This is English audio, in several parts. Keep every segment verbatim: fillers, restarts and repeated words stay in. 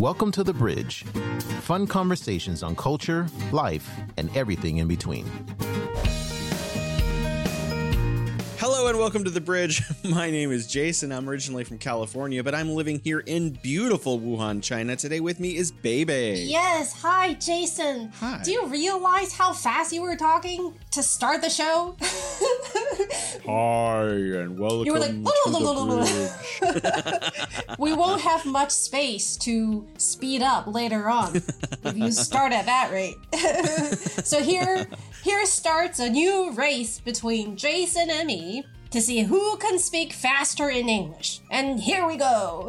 Welcome to The Bridge. Fun conversations on culture, life, and everything in between. Hello and welcome to The Bridge. My name is Jason. I'm originally from California, but I'm living here in beautiful Wuhan, China. Today with me is Bebe. Yes. Hi, Jason. Hi. Do you realize how fast you were talking to start the show? Hi and welcome you were like, to the bridge. We won't have much space to speed up later on if you start at that rate. So here, here starts a new race between Jason and me to see who can speak faster in English. And here we go.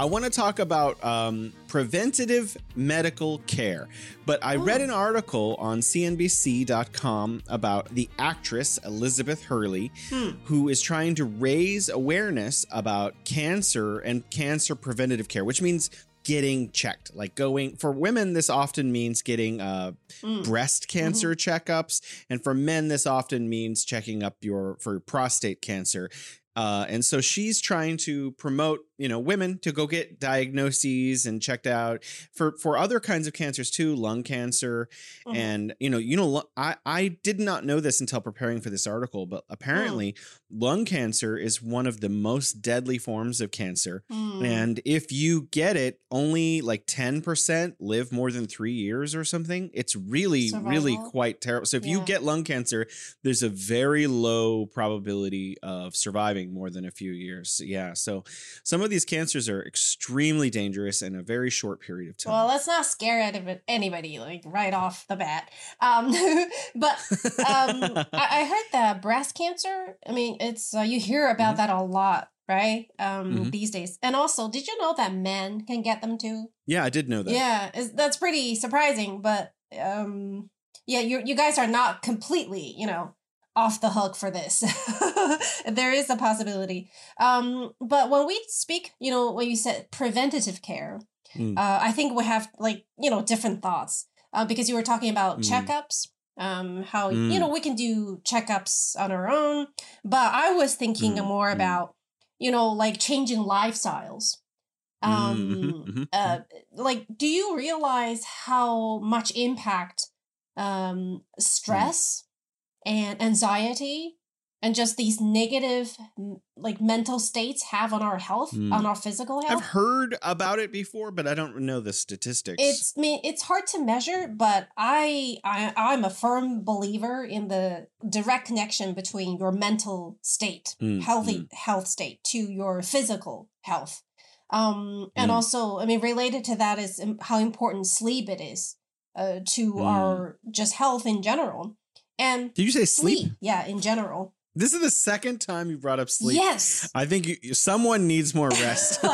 I want to talk about um, preventative medical care, but I oh. read an article on C N B C dot com about the actress Elizabeth Hurley, hmm. who is trying to raise awareness about cancer and cancer preventative care, which means getting checked, like going for women. This often means getting uh, mm. breast cancer mm-hmm. checkups. And for men, this often means checking up your for prostate cancer. Uh, and so she's trying to promote, you know, women to go get diagnoses and checked out for, for other kinds of cancers too, lung cancer. Mm-hmm. And, you know, you know, I, I did not know this until preparing for this article, but apparently mm. lung cancer is one of the most deadly forms of cancer. Mm. And if you get it, only like ten percent live more than three years or something. It's really, Survival. really quite terrible. So if yeah. you get lung cancer, there's a very low probability of surviving more than a few years. Yeah. So some of these cancers are extremely dangerous in a very short period of time. Well, let's not scare anybody like right off the bat. Um, but um, I, I heard that breast cancer, I mean, it's uh, you hear about mm-hmm. that a lot, right? Um, mm-hmm. These days. And also, did you know that men can get them too? Yeah, I did know that. Yeah. It's, that's pretty surprising. But um, yeah, you you guys are not completely, you know, off the hook for this. There is a possibility. Um, but when we speak, you know, when you said preventative care, mm. uh, I think we have like, you know, different thoughts uh, because you were talking about mm. checkups, um, how, mm. you know, we can do checkups on our own. But I was thinking mm. more about, you know, like changing lifestyles. Um, mm-hmm. Mm-hmm. Uh, like, do you realize how much impact um, stress mm. and anxiety and just these negative like mental states have on our health, mm. on our physical health? I've heard about it before, but I don't know the statistics. It's I mean, it's hard to measure, but I, I I'm a firm believer in the direct connection between your mental state, mm. healthy mm. health state to your physical health. Um, and mm. also, I mean, related to that is how important sleep it is uh, to mm. our just health in general. And did you say sleep? sleep? Yeah, in general. This is the second time you brought up sleep. Yes. I think you, someone needs more rest.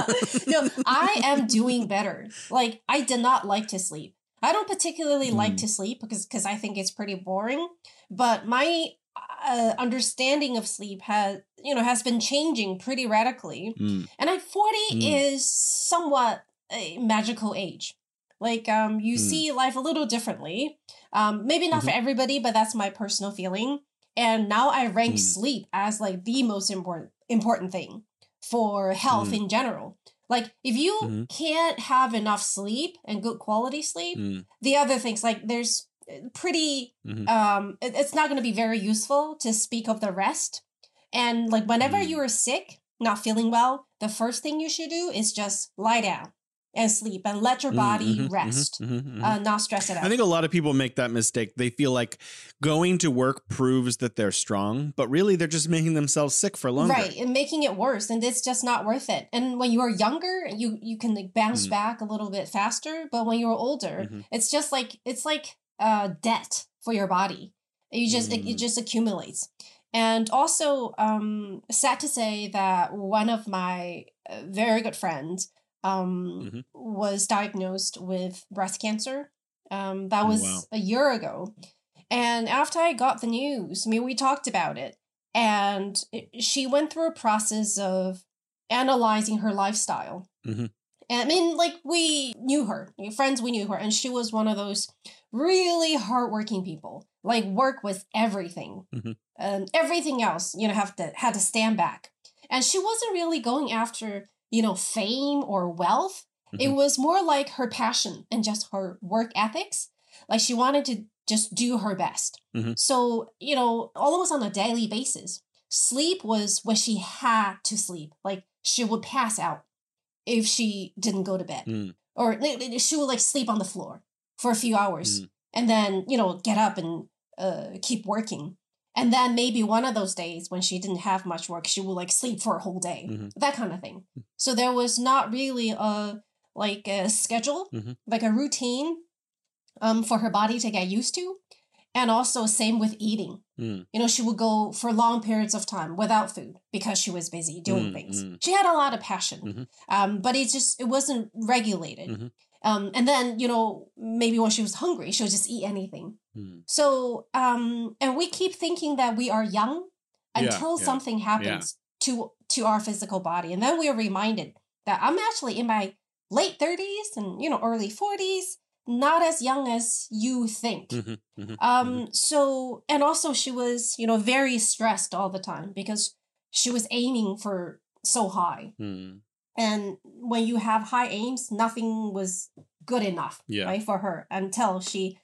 No, I am doing better. Like, I did not like to sleep. I don't particularly mm. like to sleep because because I think it's pretty boring. But my uh, understanding of sleep has, you know, has been changing pretty radically. Mm. And I forty mm. is somewhat a magical age. Like, um, you mm. see life a little differently. Um, maybe not mm-hmm. for everybody, but that's my personal feeling. And now I rank mm. sleep as like the most important important thing for health mm. in general. Like, if you mm-hmm. can't have enough sleep and good quality sleep, mm. the other things like there's pretty, mm-hmm. um, it, it's not going to be very useful to speak of the rest. And like, whenever mm. you are sick, not feeling well, the first thing you should do is just lie down and sleep and let your body mm-hmm, rest, mm-hmm, mm-hmm, mm-hmm. Uh, not stress it out. I think a lot of people make that mistake. They feel like going to work proves that they're strong, but really they're just making themselves sick for longer. Right, and making it worse, and it's just not worth it. And when you are younger, you you can like bounce mm-hmm. back a little bit faster, but when you're older, mm-hmm. it's just like, it's like uh, debt for your body. You just mm-hmm. it, it just accumulates. And also, um, sad to say that one of my very good friends Um, mm-hmm. was diagnosed with breast cancer. Um, that was oh, wow. a year ago. And after I got the news, I mean, we talked about it. And she went through a process of analyzing her lifestyle. Mm-hmm. And I mean, like, we knew her, friends, we knew her. And she was one of those really hardworking people, like work with everything mm-hmm. and everything else, you know, have to had to stand back. And she wasn't really going after, you know, fame or wealth. Mm-hmm. It was more like her passion and just her work ethics. Like she wanted to just do her best. Mm-hmm. So, you know, almost on a daily basis, sleep was when she had to sleep. Like she would pass out if she didn't go to bed mm. or she would like sleep on the floor for a few hours mm. and then, you know, get up and uh, keep working. And then maybe one of those days when she didn't have much work, she would like sleep for a whole day, mm-hmm. that kind of thing. So there was not really a like a schedule, mm-hmm. like a routine um, for her body to get used to. And also same with eating. Mm. You know, she would go for long periods of time without food because she was busy doing mm, things. Mm. She had a lot of passion, mm-hmm. um, but it just, it wasn't regulated. Mm-hmm. Um, and then, you know, maybe when she was hungry, she would just eat anything. Mm. So, um, and we keep thinking that we are young until yeah, yeah, something happens yeah. to to our physical body. And then we are reminded that I'm actually in my late thirties and, you know, early forties. Not as young as you think. Mm-hmm, mm-hmm, um, mm-hmm. So, and also she was, you know, very stressed all the time because she was aiming for so high. Mm. And when you have high aims, nothing was good enough, yeah. right, for her until she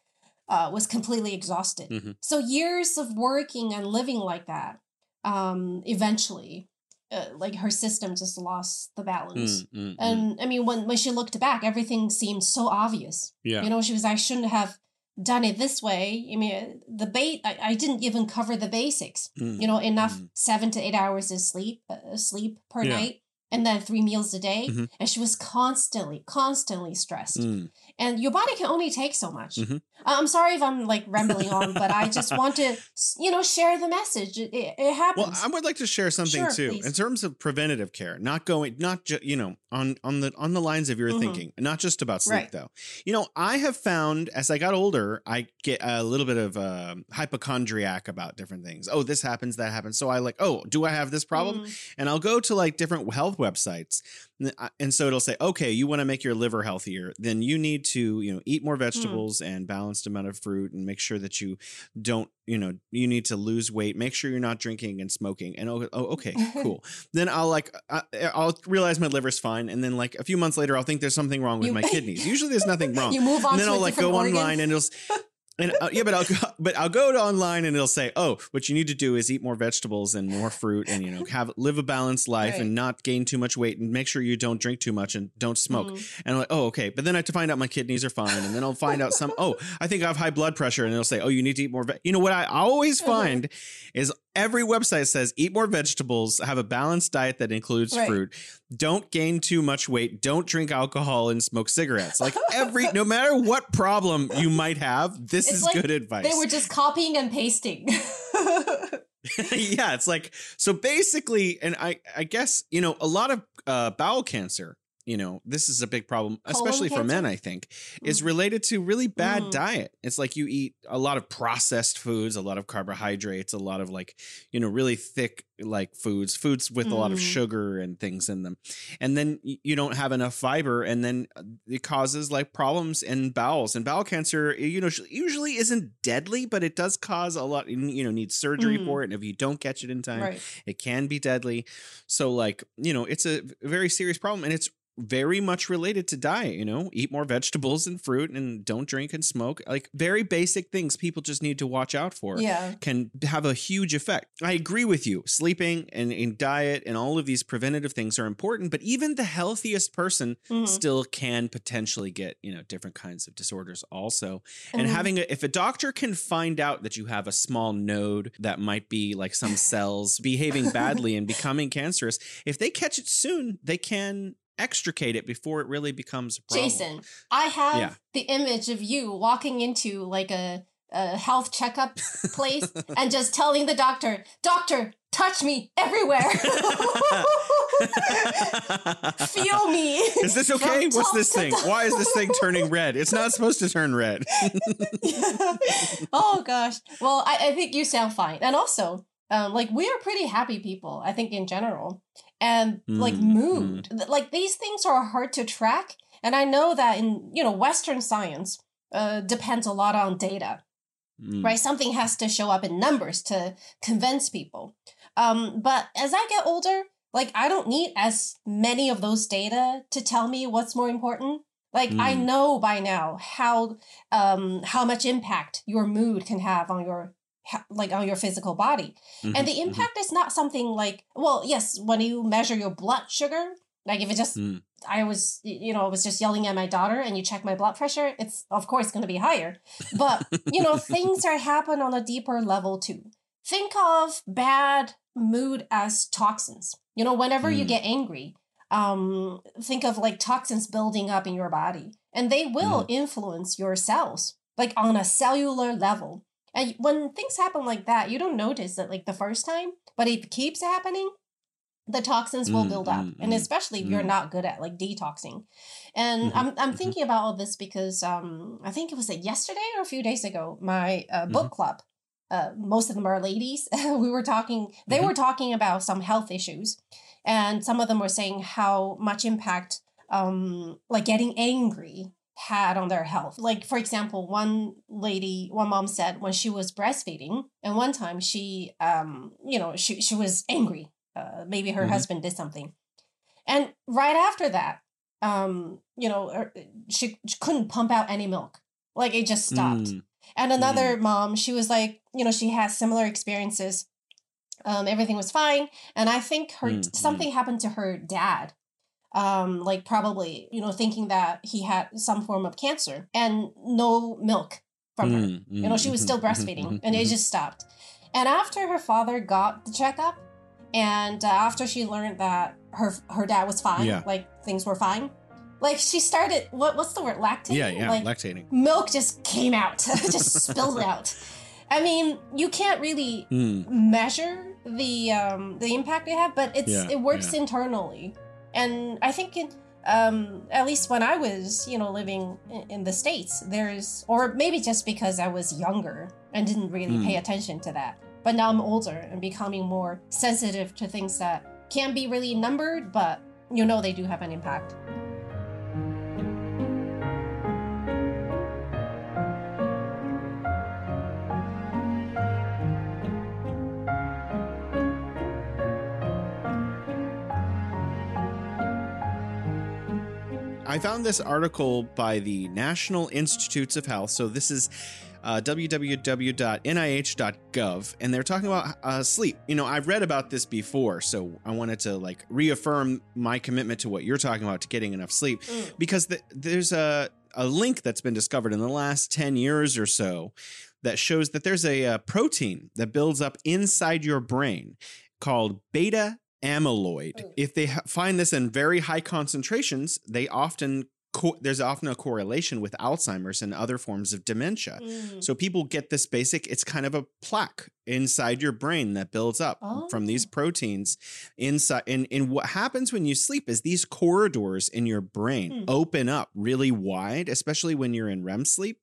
uh, was completely exhausted. Mm-hmm. So years of working and living like that, um, eventually, uh, like her system just lost the balance. Mm, mm, and mm. I mean, when, when she looked back, everything seemed so obvious. Yeah. You know, she was like, I shouldn't have done it this way. I mean, the ba- I, I didn't even cover the basics, mm, you know, enough mm. seven to eight hours of sleep, uh, sleep per yeah. night, and then three meals a day. Mm-hmm. And she was constantly, constantly stressed. Mm. And your body can only take so much. Mm-hmm. I'm sorry if I'm like rambling on, but I just want to, you know, share the message. It, it happens. Well, I would like to share something sure, too, please. In terms of preventative care, not going, not just, you know, on, on the, on the lines of your mm-hmm. thinking, not just about sleep right. though. You know, I have found as I got older, I get a little bit of uh, hypochondriac about different things. Oh, this happens, that happens. So I like, oh, do I have this problem? Mm. And I'll go to like different health websites. And so it'll say, okay, you want to make your liver healthier, then you need to, you know, eat more vegetables mm. and balanced amount of fruit and make sure that you don't, you know, you need to lose weight, make sure you're not drinking and smoking. And oh, oh okay, cool. Then I'll like, I, I'll realize my liver's fine. And then like a few months later, I'll think there's something wrong with you, my kidneys. Usually there's nothing wrong. You move on and then to I'll like go organ. Online and it'll... And uh, yeah, but I'll go, but I'll go to online and it'll say, oh, what you need to do is eat more vegetables and more fruit and, you know, have live a balanced life right. and not gain too much weight and make sure you don't drink too much and don't smoke. Mm. And I'm like, oh, OK. But then I have to find out my kidneys are fine. And then I'll find out some. Oh, I think I have high blood pressure. And it'll say, oh, you need to eat more. Ve-. You know, what I always find mm-hmm. is every website says eat more vegetables, have a balanced diet that includes right. fruit. Don't gain too much weight. Don't drink alcohol and smoke cigarettes. Like every, no matter what problem you might have, this it's is like good advice. They were just copying and pasting. Yeah, it's like, so basically, and I, I guess, you know, a lot of uh, bowel cancer, you know, this is a big problem, especially for men, I think, mm. is related to really bad mm. diet. It's like you eat a lot of processed foods, a lot of carbohydrates, a lot of like, you know, really thick like foods, foods with mm. a lot of sugar and things in them. And then you don't have enough fiber. And then it causes like problems in bowels, and bowel cancer, you know, usually isn't deadly, but it does cause a lot, you know, needs surgery mm. for it. And if you don't catch it in time, right. it can be deadly. So like, you know, it's a very serious problem, and it's very much related to diet. You know, eat more vegetables and fruit and don't drink and smoke, like very basic things people just need to watch out for yeah. can have a huge effect. I agree with you. Sleeping and, and diet and all of these preventative things are important, but even the healthiest person mm-hmm. still can potentially get, you know, different kinds of disorders also. And mm-hmm. having a, if a doctor can find out that you have a small node that might be like some cells behaving badly and becoming cancerous, if they catch it soon, they can extricate it before it really becomes a problem. Jason, I have yeah. the image of you walking into like a, a health checkup place and just telling the doctor, doctor, touch me everywhere. Feel me. Is this okay? From What's this thing? Top. Why is this thing turning red? It's not supposed to turn red. Yeah. Oh, gosh. Well, I, I think you sound fine. And also, Um, like, we are pretty happy people, I think, in general, and mm, like mood, mm. like these things are hard to track. And I know that in, you know, Western science uh, depends a lot on data, mm. right? Something has to show up in numbers to convince people. Um, but as I get older, like, I don't need as many of those data to tell me what's more important. Like, mm. I know by now how um, how much impact your mood can have on your like on your physical body. Mm-hmm, and the impact mm-hmm. is not something like, well, yes, when you measure your blood sugar, like if it just, mm. I was, you know, I was just yelling at my daughter and you check my blood pressure, it's of course going to be higher. But, you know, things that happen on a deeper level too. Think of bad mood as toxins. You know, whenever mm. you get angry, um, think of like toxins building up in your body, and they will mm. influence your cells, like on a cellular level. And when things happen like that, you don't notice it like the first time, but it keeps happening. The toxins will build up. And especially if you're not good at like detoxing. And I'm I'm thinking about all this because um I think it was like yesterday or a few days ago, my uh, book club, uh, most of them are ladies. we were talking, they were talking about some health issues. And some of them were saying how much impact um like getting angry had on their health. Like, for example, one lady, one mom said when she was breastfeeding, and one time she, um, you know, she, she was angry. Uh, maybe her mm-hmm. husband did something. And right after that, um, you know, her, she, she couldn't pump out any milk. Like, it just stopped. Mm. And another mm. mom, she was like, you know, she has similar experiences. Um, everything was fine. And I think her mm-hmm. something happened to her dad. Um, like probably, you know, thinking that he had some form of cancer, and no milk from her. Mm, mm, you know, she was still breastfeeding mm, mm, and it just stopped. And after her father got the checkup, and uh, after she learned that her her dad was fine, yeah. like things were fine, like she started, what what's the word? Lactating? Yeah, yeah, like, lactating. Milk just came out, just spilled out. I mean, you can't really mm. measure the um, the impact they have, but it's yeah, it works yeah. internally. And I think, it, um, at least when I was, you know, living in, in the States, there's, or maybe just because I was younger and didn't really mm. pay attention to that. But now I'm older and becoming more sensitive to things that can't be really numbered, but you know, they do have an impact. I found this article by the National Institutes of Health. So this is uh, w w w dot n i h dot gov, and they're talking about uh, sleep. You know, I've read about this before, so I wanted to like reaffirm my commitment to what you're talking about, to getting enough sleep, mm. because the, there's a, a link that's been discovered in the last ten years or so that shows that there's a, a protein that builds up inside your brain called beta amyloid. If they ha- find this in very high concentrations, they often co- there's often a correlation with Alzheimer's and other forms of dementia. Mm. So people get this basic, it's kind of a plaque inside your brain that builds up oh. from these proteins inside. And, and what happens when you sleep is these corridors in your brain mm. open up really wide, especially when you're in R E M sleep,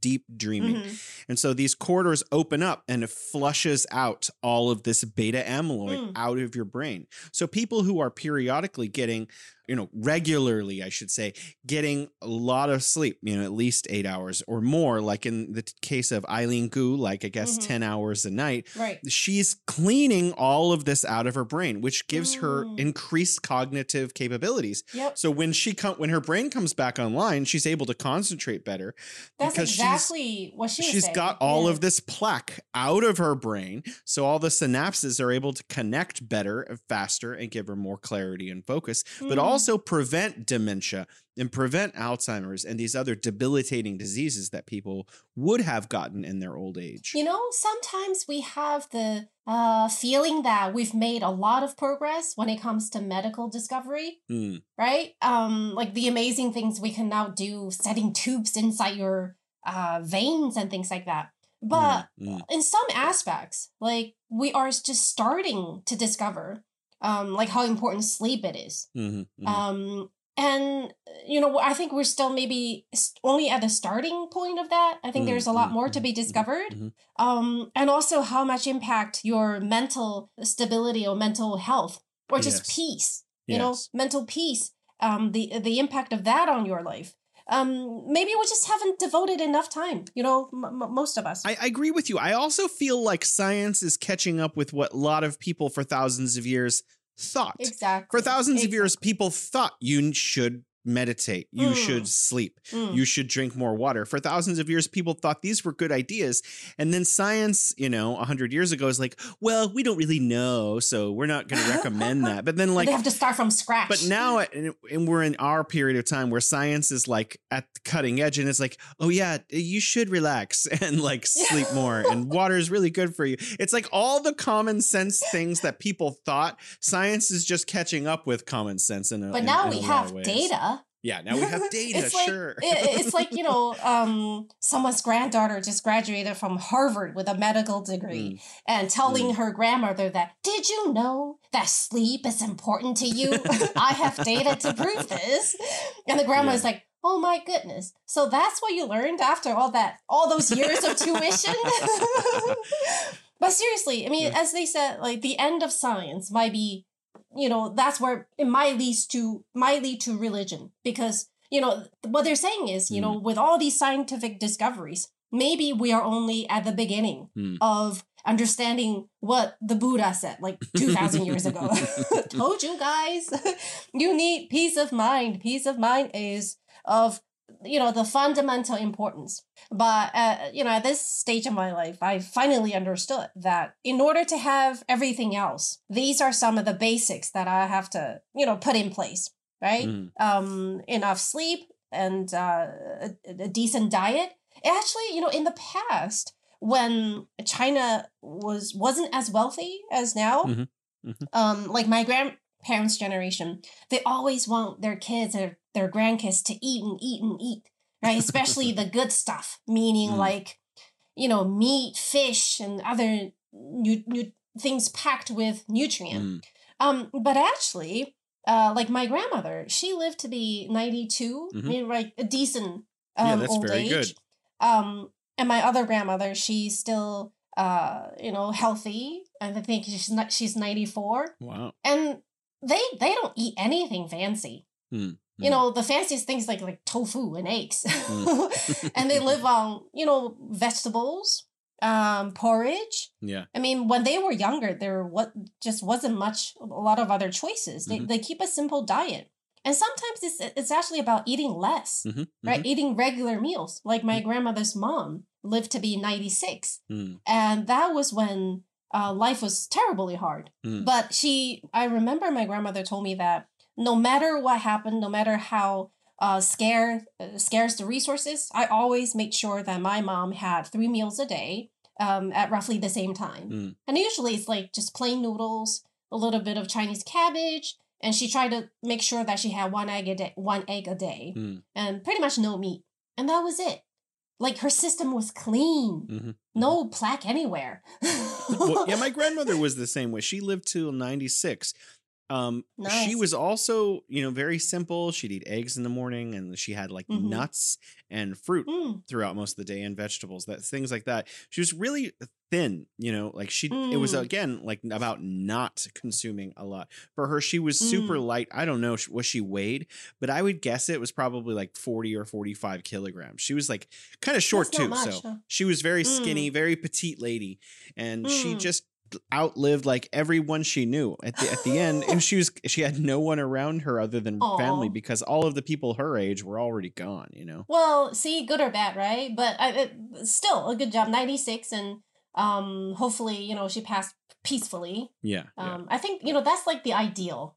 deep dreaming. Mm-hmm. And so these corridors open up and it flushes out all of this beta amyloid mm. out of your brain. So people who are periodically getting, you know, regularly, I should say, getting a lot of sleep, you know, at least eight hours or more, like in the case of Eileen Gu, like I guess mm-hmm. ten hours a night, right. She's cleaning all of this out of her brain, which gives mm. her increased cognitive capabilities. Yep. So when she com- when her brain comes back online, she's able to concentrate better. That's because exactly what she was She's saying. got all yeah. of this plaque out of her brain. So all the synapses are able to connect better and faster and give her more clarity and focus, mm. but also prevent dementia and prevent Alzheimer's and these other debilitating diseases that people would have gotten in their old age. You know, sometimes we have the uh, feeling that we've made a lot of progress when it comes to medical discovery, mm. right? Um, like the amazing things we can now do, setting tubes inside your uh, veins and things like that. But mm, yeah. in some aspects, like we are just starting to discover um, like how important sleep it is. Mm-hmm, mm-hmm. Um, And, you know, I think we're still maybe only at the starting point of that. I think mm-hmm. there's a lot more to be discovered. Mm-hmm. Um, and also how much impact your mental stability or mental health or just yes. peace, you yes. know, mental peace, um, the the impact of that on your life. Um, maybe we just haven't devoted enough time, you know, m- m- most of us. I, I agree with you. I also feel like science is catching up with what a lot of people for thousands of years thought. Exactly. For thousands exactly. of years, people thought you should meditate, you mm. should sleep, mm. you should drink more water. For thousands of years, people thought these were good ideas. And then science, you know, one hundred years ago is like, well, we don't really know, so we're not going to recommend that. But then like they have to start from scratch. But now and, and we're in our period of time where science is like at the cutting edge and it's like, oh, yeah, you should relax and like sleep more. And water is really good for you. It's like all the common sense things that people thought. Science is just catching up with common sense. In a, but now in, in we have data. Yeah, now we have data, it's like, sure. it, it's like, you know, um, someone's granddaughter just graduated from Harvard with a medical degree mm. and telling mm. her grandmother that, did you know that sleep is important to you? I have data to prove this. And the grandma's yeah. like, oh, my goodness. So that's what you learned after all that, all those years of tuition? But seriously, I mean, yeah. as they said, like the end of science might be, you know, that's where it might lead to might lead to religion, because, you know, what they're saying is, you mm. know, with all these scientific discoveries, maybe we are only at the beginning mm. of understanding what the Buddha said like two thousand years ago. Told you guys, you need peace of mind. Peace of mind is of, you know, the fundamental importance. But, uh, you know, at this stage of my life, I finally understood that in order to have everything else, these are some of the basics that I have to, you know, put in place, right? Mm. Um, enough sleep and uh, a, a decent diet. Actually, you know, in the past, when China was, wasn't as wealthy as now, mm-hmm. Mm-hmm. Um, like my grandparents' generation, they always want their kids or their grandkids to eat and eat and eat, right? Especially the good stuff, meaning mm. like, you know, meat, fish, and other new, new things packed with nutrient. Mm. Um, but actually, uh, like my grandmother, she lived to be ninety-two, mm-hmm. I mean, like a decent um, yeah, that's old very age. Good. Um, and my other grandmother, she's still, uh, you know, healthy. I think she's not, she's ninety-four. Wow. And they they don't eat anything fancy. Mm. You know, the fanciest things like like tofu and eggs. Mm. And they live on, you know, vegetables, um, porridge. Yeah. I mean, when they were younger, there what just wasn't much, a lot of other choices. They mm-hmm. they keep a simple diet. And sometimes it's it's actually about eating less, mm-hmm. right? Mm-hmm. Eating regular meals. Like my mm-hmm. grandmother's mom lived to be ninety-six. Mm. And that was when uh, life was terribly hard. Mm. But she, I remember my grandmother told me that no matter what happened, no matter how uh, scarce, uh, scarce the resources, I always made sure that my mom had three meals a day um, at roughly the same time. Mm. And usually it's like just plain noodles, a little bit of Chinese cabbage. And she tried to make sure that she had one egg a day, one egg a day mm. and pretty much no meat. And that was it. Like her system was clean, mm-hmm. no plaque anywhere. Well, yeah, my grandmother was the same way. She lived till ninety-six. Um, nice. She was also, you know, very simple. She'd eat eggs in the morning and she had like mm-hmm. nuts and fruit mm. throughout most of the day and vegetables, that things like that. She was really thin, you know, like she, mm. it was again, like about not consuming a lot for her. She was mm. super light. I don't know what she weighed, but I would guess it was probably like forty or forty-five kilograms. She was like kind of short too. Much, so huh? she was very skinny, mm. very petite lady. And mm. she just outlived like everyone she knew at the at the end, and she was she had no one around her other than Aww. family, because all of the people her age were already gone, you know. Well, see, good or bad, right? But I, it, still a good job, ninety-six, and um hopefully, you know, she passed peacefully. Yeah. Um, yeah. I think, you know, that's like the ideal.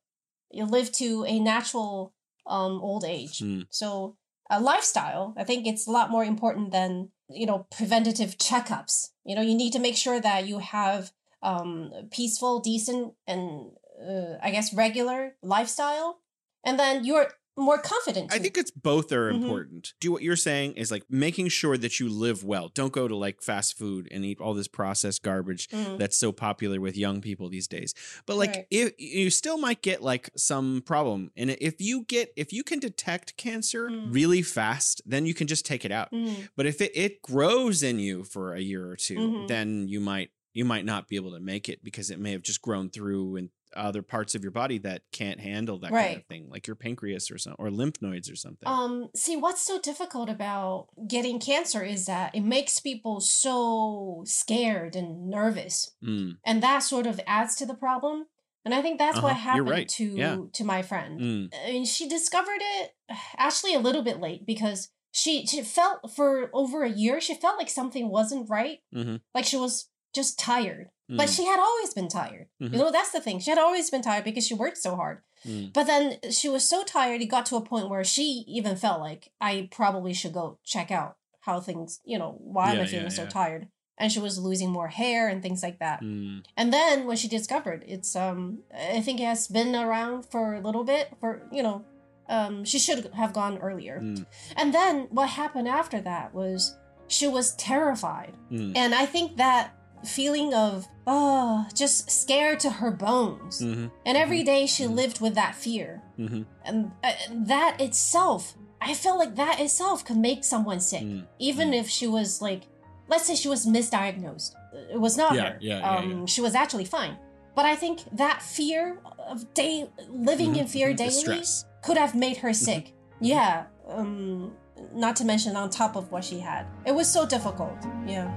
You live to a natural um old age. Mm. So a lifestyle, I think it's a lot more important than, you know, preventative checkups. You know, you need to make sure that you have Um, peaceful, decent, and uh, I guess regular lifestyle. And then you're more confident. I think it's both are mm-hmm. important. Do what you're saying is like making sure that you live well. Don't go to like fast food and eat all this processed garbage mm-hmm. that's so popular with young people these days. But like right. if you still might get like some problem. And if you get if you can detect cancer mm. really fast, then you can just take it out. Mm. But if it, it grows in you for a year or two, mm-hmm. then you might you might not be able to make it because it may have just grown through and other parts of your body that can't handle that right. kind of thing, like your pancreas or something, or lymph nodes or something. Um, see, what's so difficult about getting cancer is that it makes people so scared and nervous. Mm. And that sort of adds to the problem. And I think that's uh-huh. what happened right. to, yeah. to my friend. Mm. And she discovered it actually a little bit late because she, she felt for over a year, she felt like something wasn't right. Mm-hmm. Like she was just tired. But mm. she had always been tired. Mm-hmm. You know, that's the thing. She had always been tired because she worked so hard. Mm. But then she was so tired, it got to a point where she even felt like, I probably should go check out how things, you know, why yeah, am I feeling yeah, so yeah. tired? And she was losing more hair and things like that. Mm. And then when she discovered, it's, um, I think it has been around for a little bit for, you know, um, she should have gone earlier. Mm. And then what happened after that was she was terrified. Mm. And I think that feeling of oh just scared to her bones mm-hmm. and every day she mm-hmm. lived with that fear mm-hmm. and uh, that itself I feel like that itself could make someone sick mm-hmm. even mm-hmm. if she was like let's say she was misdiagnosed it was not yeah, her yeah, um yeah, yeah. she was actually fine but I think that fear of day living mm-hmm. in fear mm-hmm. daily stress. Could have made her sick mm-hmm. yeah um not to mention on top of what she had it was so difficult yeah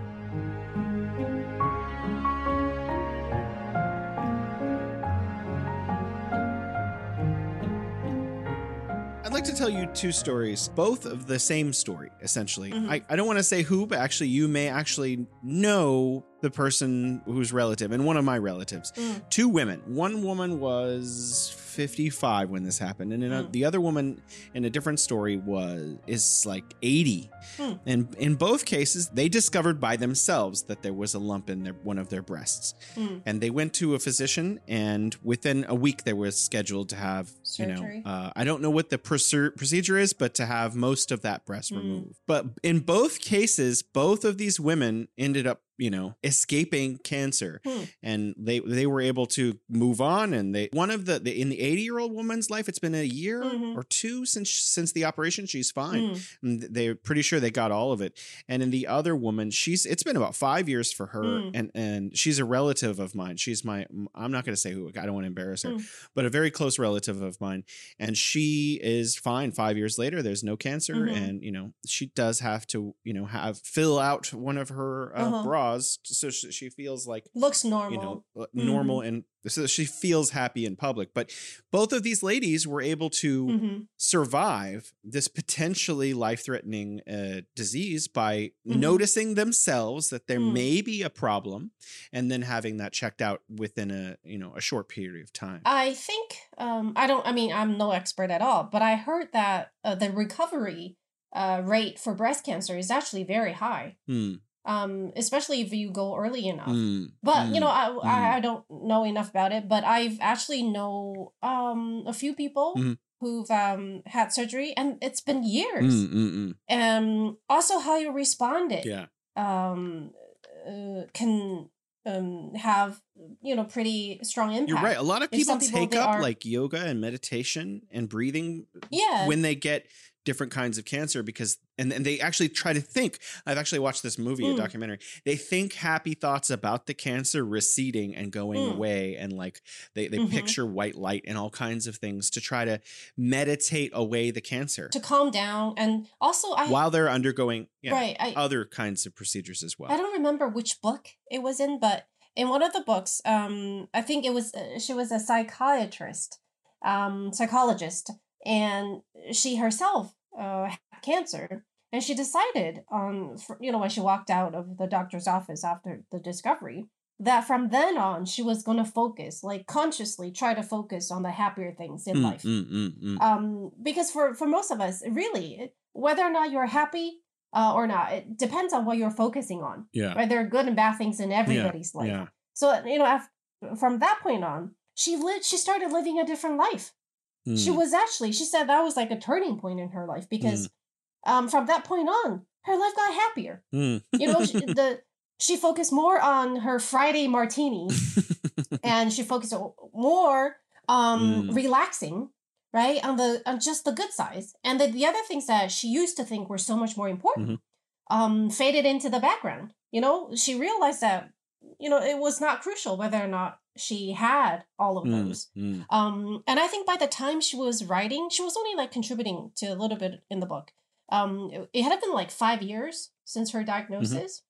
I'd like to tell you two stories, both of the same story, essentially. Mm-hmm. I, I don't want to say who, but actually you may actually know the person who's relative and one of my relatives. Mm. Two women. One woman was fifty-five when this happened. And mm. a, the other woman in a different story was is like eighty. Mm. And in both cases, they discovered by themselves that there was a lump in their, one of their breasts. Mm. And they went to a physician and within a week they were scheduled to have, surgery. You know, uh, I don't know what the procedure is, but to have most of that breast mm. removed. But in both cases, both of these women ended up you know, escaping cancer. Hmm. And they they were able to move on. And they one of the, the in the eighty-year-old woman's life, it's been a year mm-hmm. or two since since the operation. She's fine. Mm. And they're pretty sure they got all of it. And in the other woman, she's it's been about five years for her. Mm. And and she's a relative of mine. She's my I'm not going to say who. I don't want to embarrass her, mm. but a very close relative of mine. And she is fine. Five years later, there's no cancer. Mm-hmm. And, you know, she does have to, you know, have fill out one of her uh, uh-huh. bras. So she feels like looks normal, you know, normal. Mm-hmm. And so she feels happy in public. But both of these ladies were able to mm-hmm. survive this potentially life-threatening uh, disease by mm-hmm. noticing themselves that there mm. may be a problem and then having that checked out within a, you know, a short period of time. I think um, I don't I mean, I'm no expert at all, but I heard that uh, the recovery uh, rate for breast cancer is actually very high. Hmm. Um, especially if you go early enough. Mm, but, mm, you know, I, mm. I I don't know enough about it, but I've actually know um, a few people mm. who've um, had surgery and it's been years. Mm, mm, mm. Um, also how you responded yeah. um, uh, can um, have, you know, pretty strong impact. You're right. A lot of people, people take up are... like yoga and meditation and breathing yeah. when they get different kinds of cancer because and, and they actually try to think. I've actually watched this movie, mm. a documentary. They think happy thoughts about the cancer receding and going mm. away. And like they, they mm-hmm. picture white light and all kinds of things to try to meditate away the cancer. To calm down. And also I while they're undergoing yeah, right, I, other kinds of procedures as well. I don't remember which book it was in, but in one of the books, um, I think it was uh, she was a psychiatrist, um, psychologist. And she herself uh, had cancer, and she decided, um, for, you know, when she walked out of the doctor's office after the discovery, that from then on she was going to focus, like consciously try to focus on the happier things in mm, life. Mm, mm, mm. Um, because for, for most of us, really, whether or not you're happy uh, or not, it depends on what you're focusing on. Yeah. Right? There are good and bad things in everybody's yeah, life. Yeah. So, you know, after, from that point on, she lived, she started living a different life. Mm. She was actually, she said that was like a turning point in her life because mm. um, from that point on, her life got happier. Mm. You know, she, the, she focused more on her Friday martini and she focused more um, mm. relaxing, right? On the, on just the good sides. And then the other things that she used to think were so much more important mm-hmm. um, faded into the background. You know, she realized that, you know, it was not crucial whether or not she had all of those. Mm-hmm. Um, and I think by the time she was writing, she was only like contributing to a little bit in the book. Um, it, it had been like five years since her diagnosis. Mm-hmm.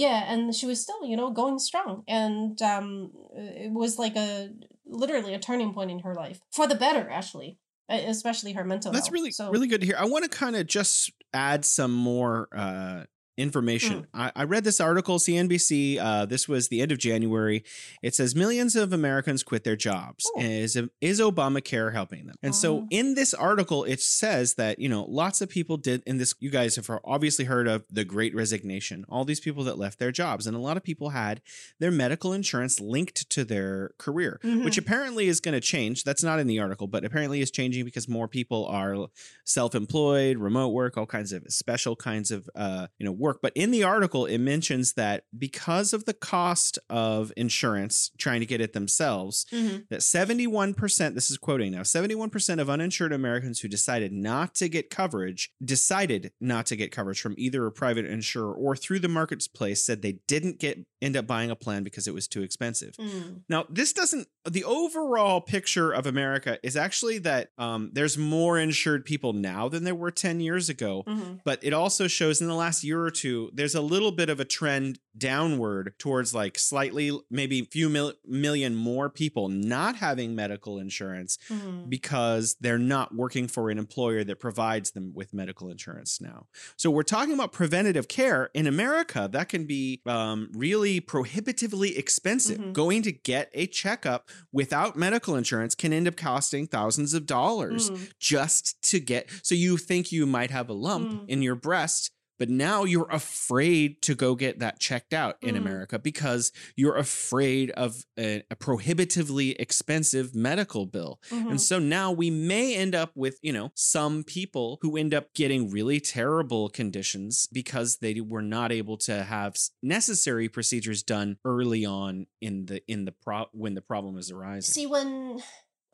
Yeah, and she was still, you know, going strong. And um, it was like a literally a turning point in her life for the better, actually, especially her mental That's health. That's really, so, really good to hear. I want to kind of just add some more uh, information. Mm. I, I read this article, C N B C. Uh, this was the end of January. It says millions of Americans quit their jobs. Oh. Is, is Obamacare helping them? And oh. so in this article, it says that, you know, lots of people did in this. You guys have obviously heard of the Great Resignation, all these people that left their jobs. And a lot of people had their medical insurance linked to their career, mm-hmm. which apparently is going to change. That's not in the article, but apparently is changing because more people are self-employed, remote work, all kinds of special kinds of, uh, you know, work. But in the article, it mentions that because of the cost of insurance, trying to get it themselves, mm-hmm. that seventy-one percent, this is quoting now, seventy-one percent of uninsured Americans who decided not to get coverage, decided not to get coverage from either a private insurer or through the marketplace, said they didn't get end up buying a plan because it was too expensive. Mm. Now, this doesn't, the overall picture of America is actually that um, there's more insured people now than there were ten years ago. Mm-hmm. But it also shows in the last year or two, there's a little bit of a trend downward towards like slightly, maybe few mil- million more people not having medical insurance mm-hmm. because they're not working for an employer that provides them with medical insurance now. So we're talking about preventative care in America. That can be um, really prohibitively expensive. Mm-hmm. Going to get a checkup without medical insurance can end up costing thousands of dollars mm. just to get. So you think you might have a lump mm. in your breast, but now you're afraid to go get that checked out in mm. America because you're afraid of a, a prohibitively expensive medical bill. Mm-hmm. And so now we may end up with, you know, some people who end up getting really terrible conditions because they were not able to have necessary procedures done early on in the in the pro- when the problem is arising. See, when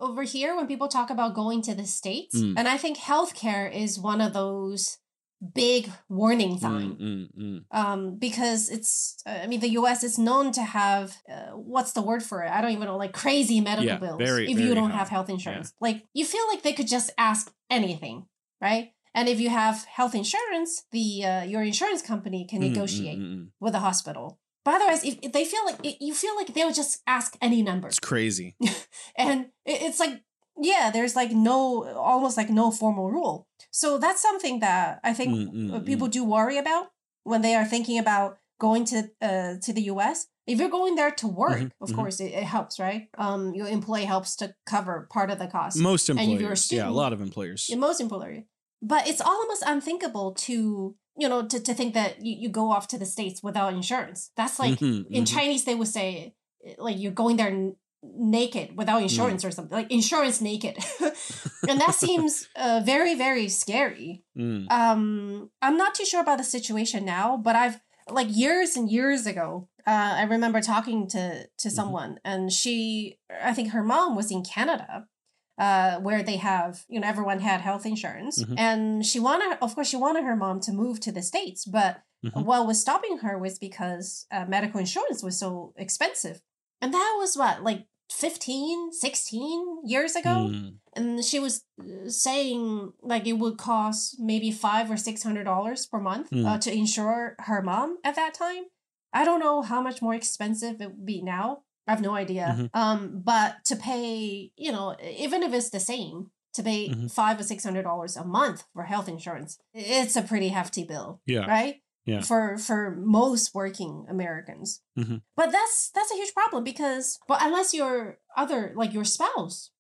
over here, when people talk about going to the States, mm. and I think healthcare is one of those big warning sign mm, mm, mm. um because it's uh, I mean the U S is known to have uh, what's the word for it I don't even know like crazy medical yeah, bills very, if very you don't high. Have health insurance yeah. Like you feel like they could just ask anything, right? And if you have health insurance, the uh, your insurance company can negotiate mm, mm, mm, mm. with the hospital. But otherwise, if, if they feel like it, you feel like they'll just ask any number. It's crazy. And it, it's like yeah, there's like no, almost like no formal rule. So that's something that I think mm, mm, people mm. do worry about when they are thinking about going to uh, to the U S. If you're going there to work, mm-hmm, of mm-hmm. course, it, it helps, right? Um, your employee helps to cover part of the cost. Most employers, and if you're a student, yeah, a lot of employers. Yeah, most employers. But it's almost unthinkable to, you know, to, to think that you, you go off to the States without insurance. That's like, mm-hmm, in mm-hmm. Chinese, they would say, like, you're going there and naked without insurance mm. or something, like insurance naked. And that seems uh, very, very scary. Mm. Um, I'm not too sure about the situation now, but I've like years and years ago, uh, I remember talking to, to someone mm-hmm. and she, I think her mom was in Canada, uh, where they have, you know, everyone had health insurance mm-hmm. and she wanted, of course she wanted her mom to move to the States, but mm-hmm. what was stopping her was because uh, medical insurance was so expensive. And that was what, like fifteen, sixteen years ago? Mm. And she was saying like it would cost maybe five or six hundred dollars per month mm. uh, to insure her mom at that time. I don't know how much more expensive it would be now. I have no idea. Mm-hmm. Um, but to pay, you know, even if it's the same, to pay mm-hmm. five or six hundred dollars a month for health insurance, it's a pretty hefty bill, yeah. right? Yeah. For for most working Americans. Mm-hmm. But that's that's a huge problem because, well, unless your other, like your spouse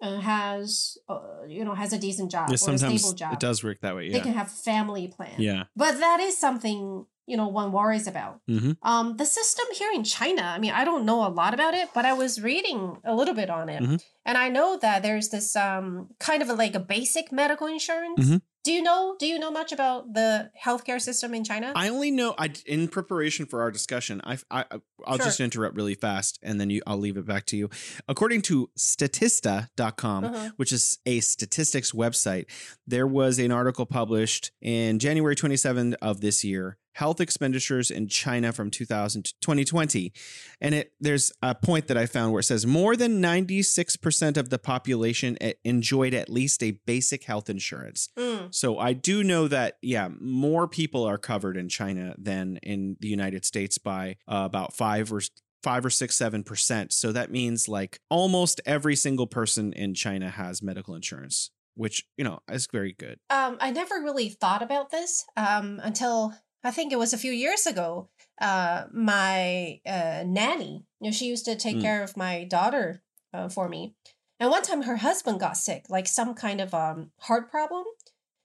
uh, has, uh, you know, has a decent job yeah, or a stable job. It does work that way. Yeah. They can have family plan. Yeah. But that is something you know, one worries about. Mm-hmm. Um, the system here in China, I mean, I don't know a lot about it, but I was reading a little bit on it. Mm-hmm. And I know that there's this um, kind of like a basic medical insurance. Mm-hmm. Do you know, do you know much about the healthcare system in China? I only know, I, in preparation for our discussion, I, I, I'll sure. just interrupt really fast and then you, I'll leave it back to you. According to Statista dot com, uh-huh. which is a statistics website, there was an article published in January twenty-seventh of this year, Health Expenditures in China from two thousand to twenty twenty. And it there's a point that I found where it says more than ninety-six percent of the population enjoyed at least a basic health insurance. Mm. So I do know that, yeah, more people are covered in China than in the United States by uh, about five or five or six, seven percent. So that means like almost every single person in China has medical insurance, which, you know, is very good. Um, I never really thought about this um, until... I think it was a few years ago, uh, my uh, nanny, you know, she used to take mm. care of my daughter uh, for me. And one time her husband got sick, like some kind of um, heart problem.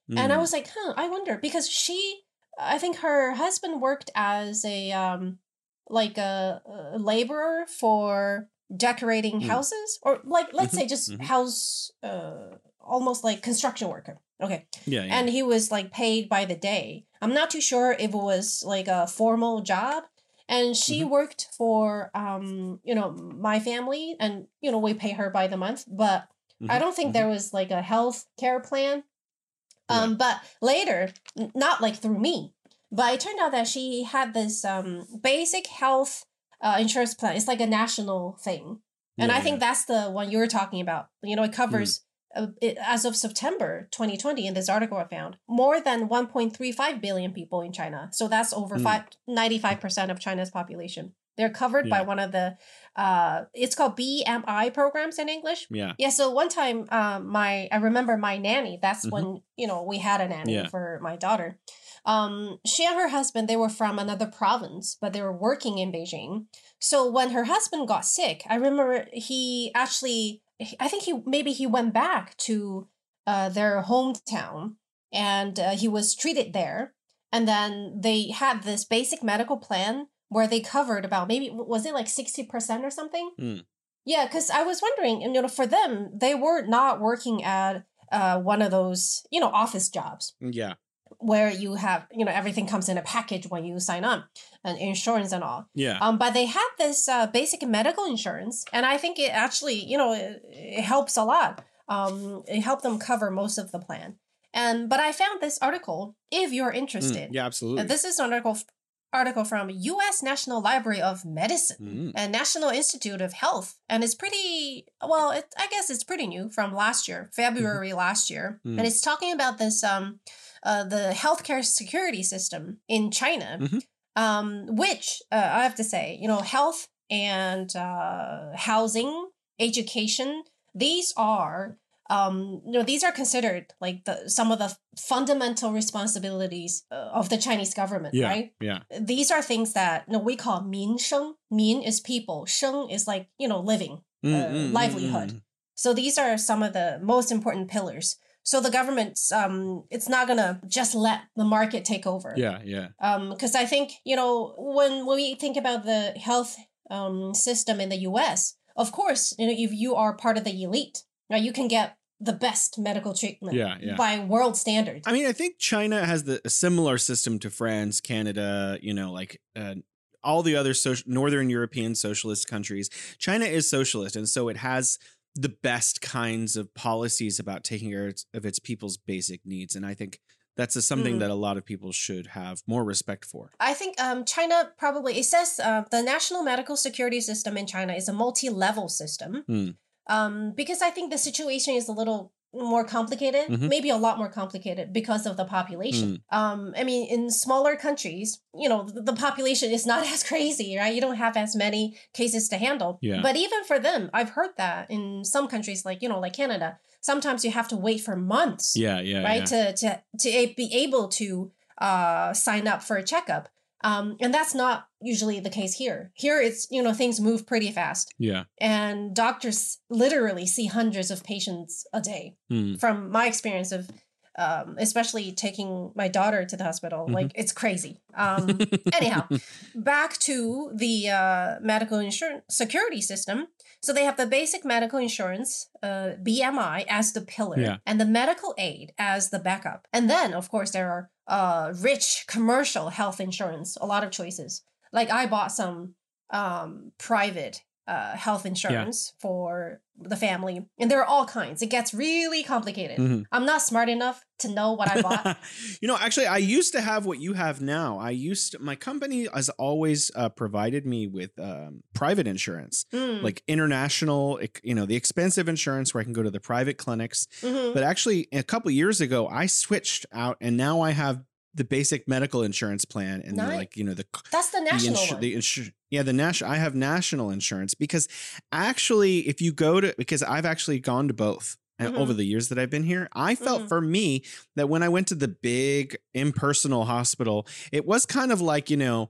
Mm. And I was like, huh, I wonder, because she, I think her husband worked as a, um, like a, a laborer for decorating mm. houses or like, let's say just mm-hmm. house, uh, almost like construction worker. Okay. Yeah, yeah. And he was like paid by the day. I'm not too sure if it was like a formal job. And she mm-hmm. worked for, um, you know, my family and, you know, we pay her by the month. But mm-hmm. I don't think mm-hmm. there was like a health care plan. Um, yeah. But later, not like through me, but it turned out that she had this um, basic health uh, insurance plan. It's like a national thing. And yeah, I think yeah. that's the one you were talking about. You know, it covers... Mm. As of September twenty twenty, in this article I found, more than one point three five billion people in China. So that's over five, mm. ninety-five percent of China's population. They're covered yeah. by one of the, uh, it's called B M I programs in English. Yeah. Yeah. So one time, um, my I remember my nanny, that's mm-hmm. when, you know, we had a nanny yeah. for my daughter. Um, she and her husband, they were from another province, but they were working in Beijing. So when her husband got sick, I remember he actually... I think he maybe he went back to uh, their hometown and uh, he was treated there. And then they had this basic medical plan where they covered about maybe, was it like sixty percent or something? Mm. Yeah, because I was wondering, you know, for them, they were not working at uh, one of those, you know, office jobs. Yeah. Where you have, you know, everything comes in a package when you sign on and insurance and all. Yeah. Um, but they had this uh, basic medical insurance. And I think it actually, you know, it, it helps a lot. Um, it helped them cover most of the plan. And but I found this article, if you're interested. Mm, yeah, absolutely. This is an article, article from U S National Library of Medicine mm. and National Institute of Health. And it's pretty, well, it, I guess it's pretty new from last year, February mm-hmm. last year. Mm. And it's talking about this... Um, Uh, the healthcare security system in China, mm-hmm. um, which uh, I have to say, you know, health and uh, housing, education, these are, um, you know, these are considered like the some of the fundamental responsibilities of the Chinese government, yeah, right? Yeah. These are things that, you know, we call min sheng. Min is people. Sheng is like, you know, living, mm, uh, mm, livelihood. Mm. So these are some of the most important pillars. So the government's, um, it's not going to just let the market take over. Yeah, yeah. Um, because I think, you know, when, when we think about the health um, system in the U S, of course, you know, if you are part of the elite, right, you can get the best medical treatment yeah, yeah. by world standards. I mean, I think China has the a similar system to France, Canada, you know, like... Uh, all the other so- Northern European socialist countries. China is socialist, and so it has... the best kinds of policies about taking care of its people's basic needs. And I think that's a, something mm. that a lot of people should have more respect for. I think um, China probably, it says uh, the national medical security system in China is a multi-level system. Mm. Um, because I think the situation is a little more complicated, mm-hmm. maybe a lot more complicated because of the population. Mm. Um, I mean, in smaller countries, you know, the population is not as crazy, right? You don't have as many cases to handle. Yeah. But even for them, I've heard that in some countries, like, you know, like Canada, sometimes you have to wait for months, yeah, yeah, right, yeah. to to to be able to uh, sign up for a checkup. Um, and that's not usually the case here. Here it's, you know, things move pretty fast. Yeah. And doctors literally see hundreds of patients a day mm. from my experience of um, especially taking my daughter to the hospital. Mm-hmm. Like, it's crazy. Um, anyhow, back to the uh, medical insurance security system. So they have the basic medical insurance, uh, B M I, as the pillar, yeah. and the medical aid as the backup. And then, of course, there are uh, rich commercial health insurance, a lot of choices. Like, I bought some um, private Uh, health insurance yeah. for the family. And there are all kinds. It gets really complicated. Mm-hmm. I'm not smart enough to know what I bought. You know, actually, I used to have what you have now. I used to, my company has always uh, provided me with um, private insurance, mm. like international, you know, the expensive insurance where I can go to the private clinics. Mm-hmm. But actually, a couple of years ago, I switched out and now I have the basic medical insurance plan and nice. the, like, you know, the that's the national the insu- one. The insu- yeah, the national. I have national insurance because actually, if you go to because I've actually gone to both mm-hmm. over the years that I've been here, I felt mm-hmm. for me that when I went to the big impersonal hospital, it was kind of like, you know,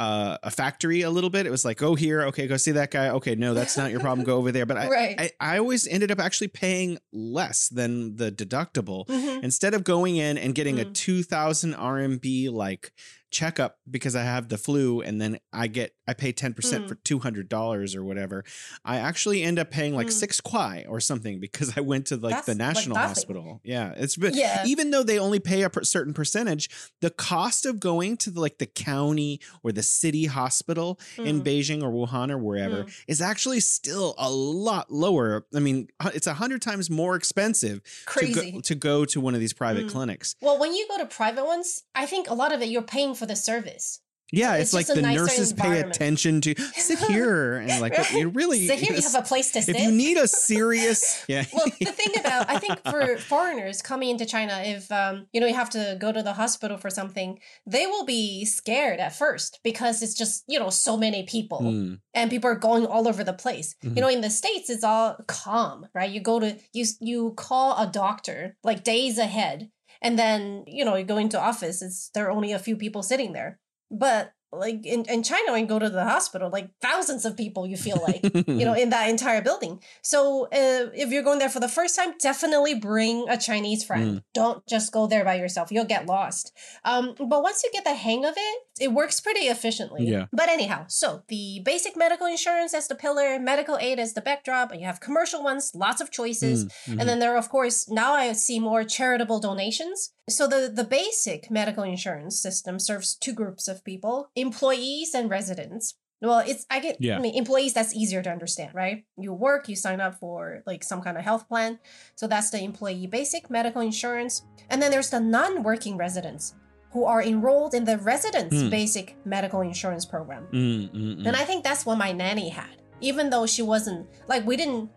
Uh, a factory a little bit. It was like, go here. Okay, go see that guy. Okay, no, that's not your problem. Go over there. But I, right. I, I always ended up actually paying less than the deductible mm-hmm. instead of going in and getting mm-hmm. a two thousand R M B like checkup because I have the flu and then I get I pay ten percent mm. for two hundred dollars or whatever. I actually end up paying like mm. six kwai or something because I went to like that's the national like hospital. Yeah, it's been yeah. even though they only pay a certain percentage, the cost of going to the, like the county or the city hospital mm. in Beijing or Wuhan or wherever mm. is actually still a lot lower. I mean, it's a hundred times more expensive Crazy. to go, to go to one of these private mm. clinics. Well, when you go to private ones, I think a lot of it you're paying for the service. Yeah, it's, it's like the nurses pay attention to sit here and like right? you really sit here. You have a place to sit. If you need a serious, yeah. Well, the thing about I think for foreigners coming into China, if um, you know you have to go to the hospital for something, they will be scared at first because it's just you know so many people mm. and people are going all over the place. Mm-hmm. You know, in the States, it's all calm, right? You go to you you call a doctor like days ahead. And then, you know, you go into office, it's there are only a few people sitting there. But like in, in China, when you go to the hospital, like thousands of people, you feel like, you know, in that entire building. So uh, if you're going there for the first time, definitely bring a Chinese friend. Mm. Don't just go there by yourself. You'll get lost. Um, but once you get the hang of it, it works pretty efficiently. Yeah. But anyhow, so the basic medical insurance as the pillar, medical aid as the backdrop, and you have commercial ones, lots of choices. Mm, mm-hmm. And then there are, of course, now I see more charitable donations. So the, the basic medical insurance system serves two groups of people, employees and residents. Well, it's I get yeah. I mean, employees, that's easier to understand, right? You work, you sign up for like some kind of health plan. So that's the employee basic medical insurance. And then there's the non-working residents who are enrolled in the residents mm. basic medical insurance program. Mm, mm, mm. And I think that's what my nanny had, even though she wasn't like we didn't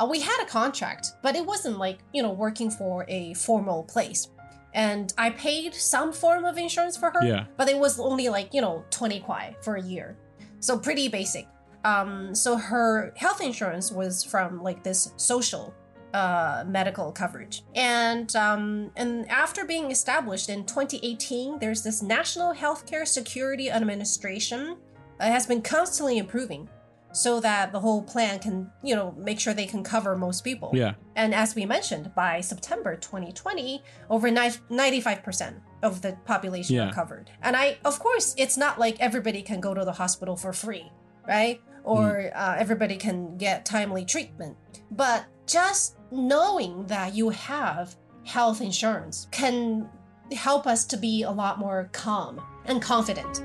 uh, we had a contract, but it wasn't like, you know, working for a formal place. And I paid some form of insurance for her, yeah. but it was only like, you know, twenty kwai for a year. So pretty basic. Um, so her health insurance was from like this social uh, medical coverage. And um, and after being established in twenty eighteen, there's this National Healthcare Security Administration. It has been constantly improving so that the whole plan can, you know, make sure they can cover most people. Yeah. And as we mentioned, by September twenty twenty, over ninety-five percent of the population yeah. are covered. And I, of course, it's not like everybody can go to the hospital for free, right? Or mm. uh, everybody can get timely treatment. But just knowing that you have health insurance can help us to be a lot more calm and confident.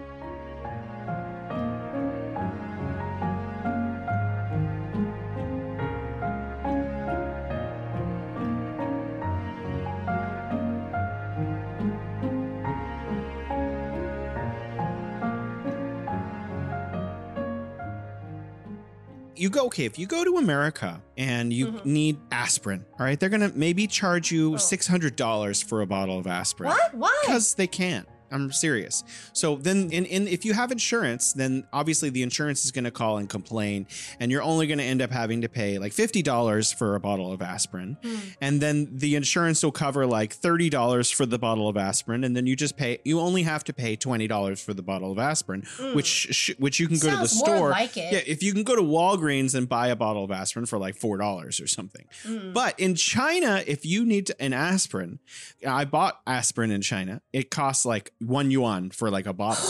You go, okay, if you go to America and you mm-hmm. need aspirin, all right, they're going to maybe charge you oh. six hundred dollars for a bottle of aspirin. What? Why? Because they can't. I'm serious. So then in, in, if you have insurance, then obviously the insurance is going to call and complain, and you're only going to end up having to pay like fifty dollars for a bottle of aspirin. Mm. And then the insurance will cover like thirty dollars for the bottle of aspirin. And then you just pay, you only have to pay twenty dollars for the bottle of aspirin, mm. which, which you can go Sounds to the store. More like it. Yeah. If you can go to Walgreens and buy a bottle of aspirin for like four dollars or something. Mm. But in China, if you need to, an aspirin, I bought aspirin in China. It costs like one yuan for like a bottle.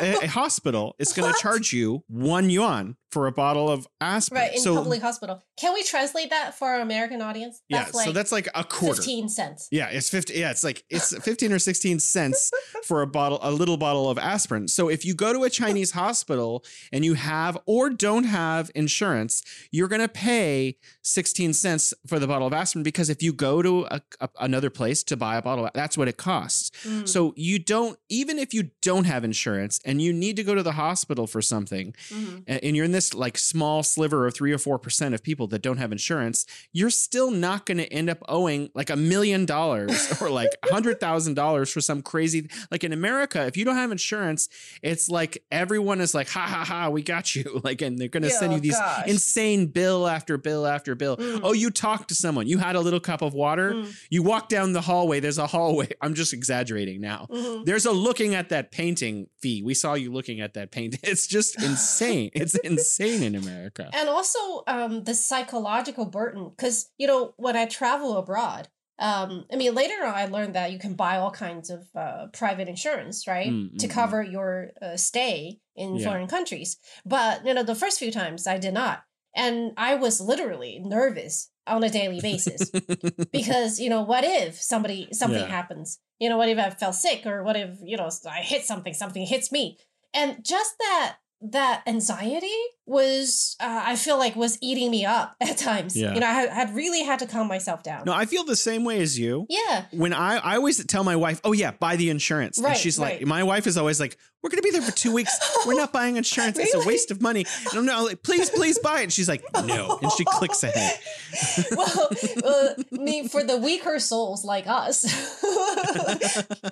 a, a hospital is going to charge you one yuan for a bottle of aspirin. Right, in so, public hospital. Can we translate that for our American audience? That's yeah, like so that's like a quarter. fifteen cents. Yeah, it's fifty. Yeah, it's like it's fifteen or sixteen cents for a bottle, a little bottle of aspirin. So if you go to a Chinese hospital and you have or don't have insurance, you're going to pay sixteen cents for the bottle of aspirin, because if you go to a, a, another place to buy a bottle, that's what it costs. Mm. So you don't, even if you don't have insurance and you need to go to the hospital for something, mm-hmm. and you're in this like small sliver of three or four percent of people that don't have insurance, you're still not going to end up owing like a million dollars or like a hundred thousand dollars for some crazy, like in America, if you don't have insurance, it's like everyone is like, ha ha ha, we got you. Like, and they're going to send you these gosh. insane bill after bill after bill. Mm. Oh, you talked to someone, you had a little cup of water, mm. you walk down the hallway, there's a hallway. I'm just exaggerating now. Mm-hmm. There's a looking at that painting fee. We saw you looking at that painting. It's just insane. It's insane. Insane in America. And also um, the psychological burden, because, you know, when I travel abroad, um, I mean, later on, I learned that you can buy all kinds of uh, private insurance, right, mm-hmm. to cover your uh, stay in yeah. foreign countries. But, you know, the first few times I did not. And I was literally nervous on a daily basis because, you know, what if somebody something yeah. happens? You know, what if I fell sick, or what if, you know, I hit something, something hits me? And just that. That anxiety was, uh, I feel like, was eating me up at times. Yeah. You know, I had, had really had to calm myself down. No, I feel the same way as you. Yeah. When I, I always tell my wife, oh, yeah, buy the insurance. Right, and she's right. like, my wife is always like, we're going to be there for two weeks. We're not buying insurance. Really? It's a waste of money. And I'm not like, please, please buy it. And she's like, no. And she clicks ahead. Well, uh, I mean, for the weaker souls like us,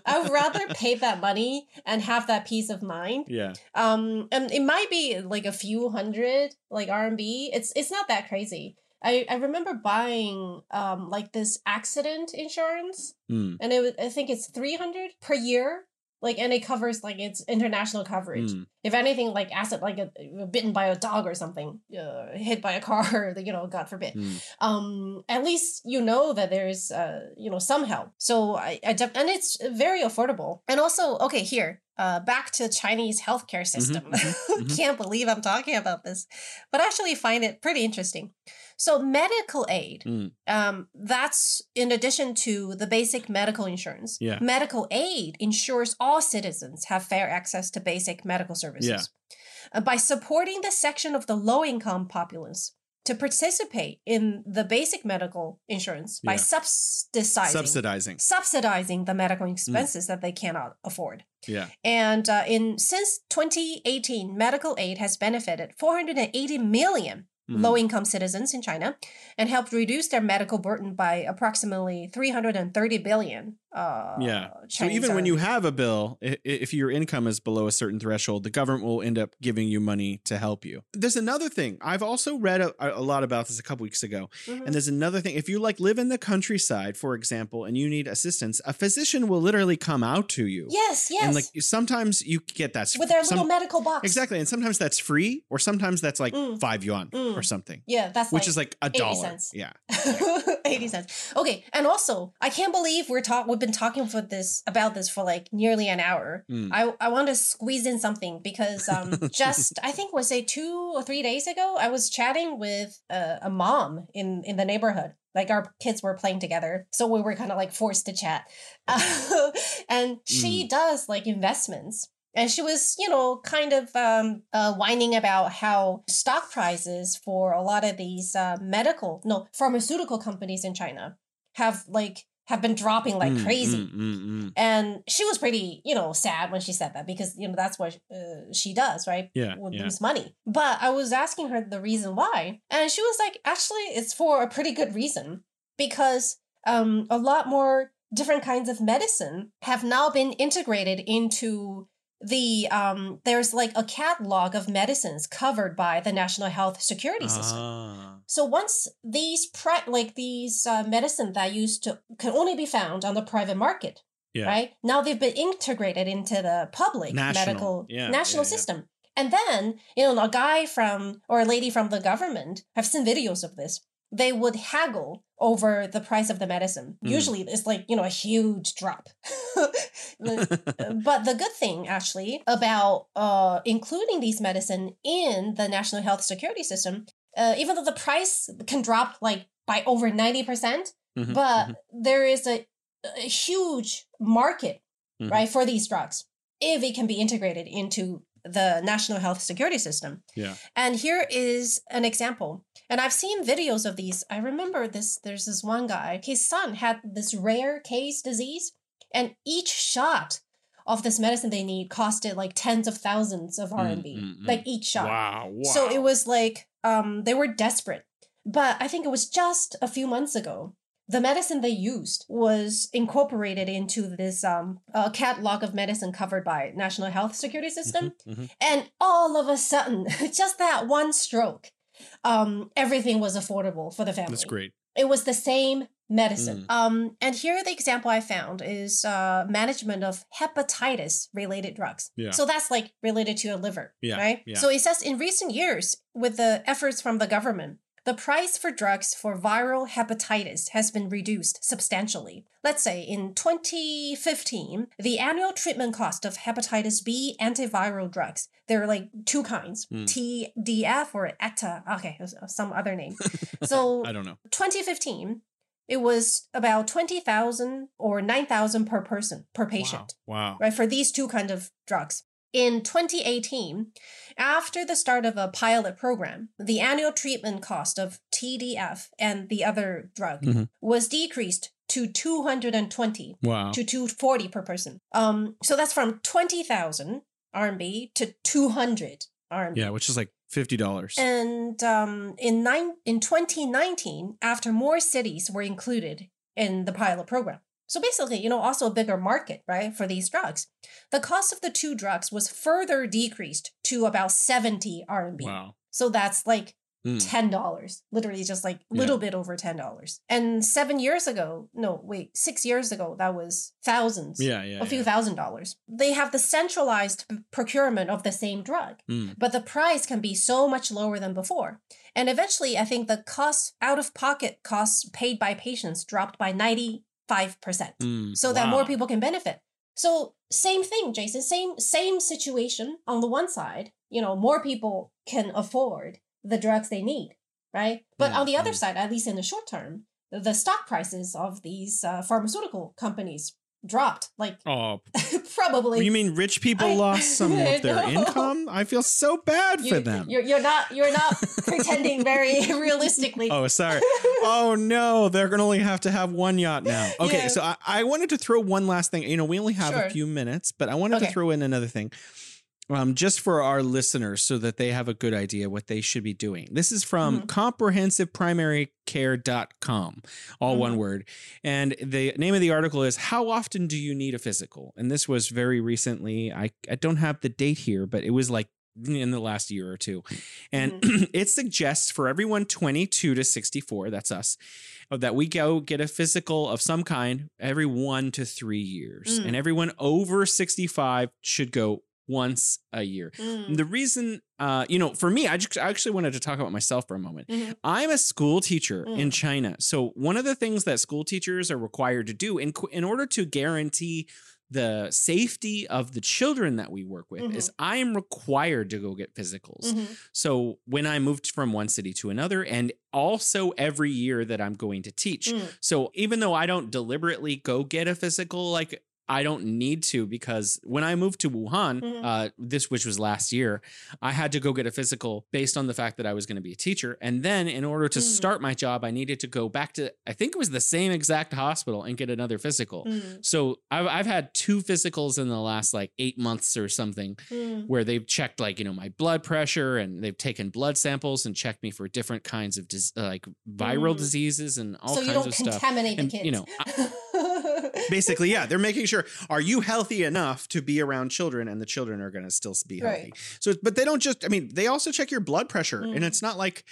I would rather pay that money and have that peace of mind. Yeah. Um, and it might be like a few hundred, like R M B. It's it's not that crazy. I, I remember buying um like this accident insurance, mm. and it was, I think it's three hundred per year. Like, and it covers, like, it's international coverage. Mm. If anything, like, asset, like, a, bitten by a dog or something, uh, hit by a car, you know, God forbid. Mm. Um, at least you know that there's, uh, you know, some help. So, I, I def- and it's very affordable. And also, okay, here, uh, back to Chinese healthcare system. Mm-hmm. Mm-hmm. Can't believe I'm talking about this, but I actually find it pretty interesting. So medical aid, mm. um, that's in addition to the basic medical insurance. Yeah. Medical aid ensures all citizens have fair access to basic medical services yeah. uh, by supporting the section of the low-income populace to participate in the basic medical insurance by yeah. subsidizing, subsidizing subsidizing the medical expenses mm. that they cannot afford. Yeah. And uh, in since twenty eighteen, medical aid has benefited four hundred eighty million Mm-hmm. low-income citizens in China and helped reduce their medical burden by approximately three hundred thirty billion. Uh, yeah. Chinese so even R M B. When you have a bill, if your income is below a certain threshold, the government will end up giving you money to help you. There's another thing. I've also read a, a lot about this a couple weeks ago. Mm-hmm. And there's another thing. If you like live in the countryside, for example, and you need assistance, a physician will literally come out to you. Yes, yes. And like sometimes you get that. With their some, little medical box. Exactly. And sometimes that's free, or sometimes that's like mm. five yuan mm. or something. Yeah, that's which like is like a dollar. Cents. Yeah. yeah. eighty cents. Okay. And also, I can't believe we're talking. Been talking for this about this for like nearly an hour. Mm. I, I want to squeeze in something because um just I think was it two or three days ago I was chatting with a, a mom in in the neighborhood. Like our kids were playing together, so we were kind of like forced to chat. Uh, and she mm. does like investments. And she was, you know, kind of um, uh, whining about how stock prices for a lot of these uh, medical, no, pharmaceutical companies in China have like have been dropping like mm, crazy. Mm, mm, mm. And she was pretty, you know, sad when she said that because, you know, that's what uh, she does, right? Yeah. Would yeah. lose money. But I was asking her the reason why. And she was like, actually, it's for a pretty good reason because um, a lot more different kinds of medicine have now been integrated into the, um, there's like a catalog of medicines covered by the National Health Security System. Ah. So once these, pri- like these uh, medicine that used to, could only be found on the private market, yeah. right? Now they've been integrated into the public national. medical, yeah. national yeah, system. Yeah. And then, you know, a guy from, or a lady from the government, I've seen videos of this, they would haggle over the price of the medicine. Mm. Usually it's like, you know, a huge drop. But the good thing actually about uh, including these medicine in the National Health Security System, uh, even though the price can drop like by over ninety percent, mm-hmm, but mm-hmm. there is a, a huge market, mm-hmm. right, for these drugs if it can be integrated into the National Health Security System. Yeah. And here is an example. And I've seen videos of these. I remember this, there's this one guy, his son had this rare case disease, and each shot of this medicine they need costed like tens of thousands of R M B, mm-hmm. like each shot. Wow, wow. So it was like, um, they were desperate. But I think it was just a few months ago, the medicine they used was incorporated into this um, uh, catalog of medicine covered by National Health Security System. Mm-hmm, mm-hmm. And all of a sudden, just that one stroke, um, everything was affordable for the family. That's great. It was the same medicine. Mm. Um, and here the example I found is uh, management of hepatitis-related drugs. Yeah. So that's like related to your liver, yeah, right? Yeah. So it says in recent years, with the efforts from the government, the price for drugs for viral hepatitis has been reduced substantially. Let's say in twenty fifteen, the annual treatment cost of hepatitis B antiviral drugs, there are like two kinds, mm. T D F or E T A, okay, some other name. So I don't know. twenty fifteen, it was about twenty thousand or nine thousand per person, per patient. Wow. Wow. Right, for these two kinds of drugs. In twenty eighteen, after the start of a pilot program, the annual treatment cost of T D F and the other drug mm-hmm. was decreased to two hundred twenty wow. to two hundred forty per person. Um, so that's from twenty thousand R M B to two hundred R M B. Yeah, which is like fifty dollars. And um, in nine in twenty nineteen, after more cities were included in the pilot program. So basically, you know, also a bigger market, right, for these drugs. The cost of the two drugs was further decreased to about seventy R M B. Wow. So that's like mm. ten dollars, literally just like a little yeah. bit over ten dollars. And seven years ago, no, wait, six years ago, that was thousands, yeah, yeah, a few yeah. thousand dollars. They have the centralized procurement of the same drug, mm. but the price can be so much lower than before. And eventually, I think the cost, out-of-pocket costs paid by patients dropped by ninety percent. Five percent, mm, so that wow. more people can benefit. So same thing, Jason. Same same situation. On the one side, you know, more people can afford the drugs they need, right? But yeah, on the other yeah. side, at least in the short term, the stock prices of these uh, pharmaceutical companies dropped. Like, oh, probably. You mean rich people I, lost some of their no. income? I feel so bad you, for them. You're, you're not you're not pretending very realistically. Oh, sorry. Oh, no, they're going to only have to have one yacht now. Okay, yeah. so I, I wanted to throw one last thing. You know, we only have sure. a few minutes, but I wanted okay. to throw in another thing um, just for our listeners so that they have a good idea what they should be doing. This is from mm-hmm. comprehensive primary care dot com, all mm-hmm. one word. And the name of the article is, How Often Do You Need a Physical? And this was very recently. I, I don't have the date here, but it was like in the last year or two. And mm-hmm. it suggests for everyone twenty-two to sixty-four, that's us, that we go get a physical of some kind every one to three years. Mm. And everyone over sixty-five should go once a year. Mm. The reason, uh, you know, for me, I, just, I actually wanted to talk about myself for a moment. Mm-hmm. I'm a school teacher mm. in China. So one of the things that school teachers are required to do in, in order to guarantee the safety of the children that we work with mm-hmm. is I am required to go get physicals. Mm-hmm. So when I moved from one city to another, and also every year that I'm going to teach. Mm. So even though I don't deliberately go get a physical, like I don't need to, because when I moved to Wuhan, mm-hmm. uh, this, which was last year, I had to go get a physical based on the fact that I was going to be a teacher. And then in order to mm. start my job, I needed to go back to, I think it was the same exact hospital, and get another physical. Mm. So I've, I've had two physicals in the last like eight months or something mm. where they've checked like, you know, my blood pressure, and they've taken blood samples and checked me for different kinds of dis- like viral mm. diseases and all so kinds of stuff. So you don't contaminate the kids. You know, I, Basically, yeah, they're making sure, are you healthy enough to be around children? And the children are going to still be healthy. Right. So, but they don't just, I mean, they also check your blood pressure. Mm. And it's not like,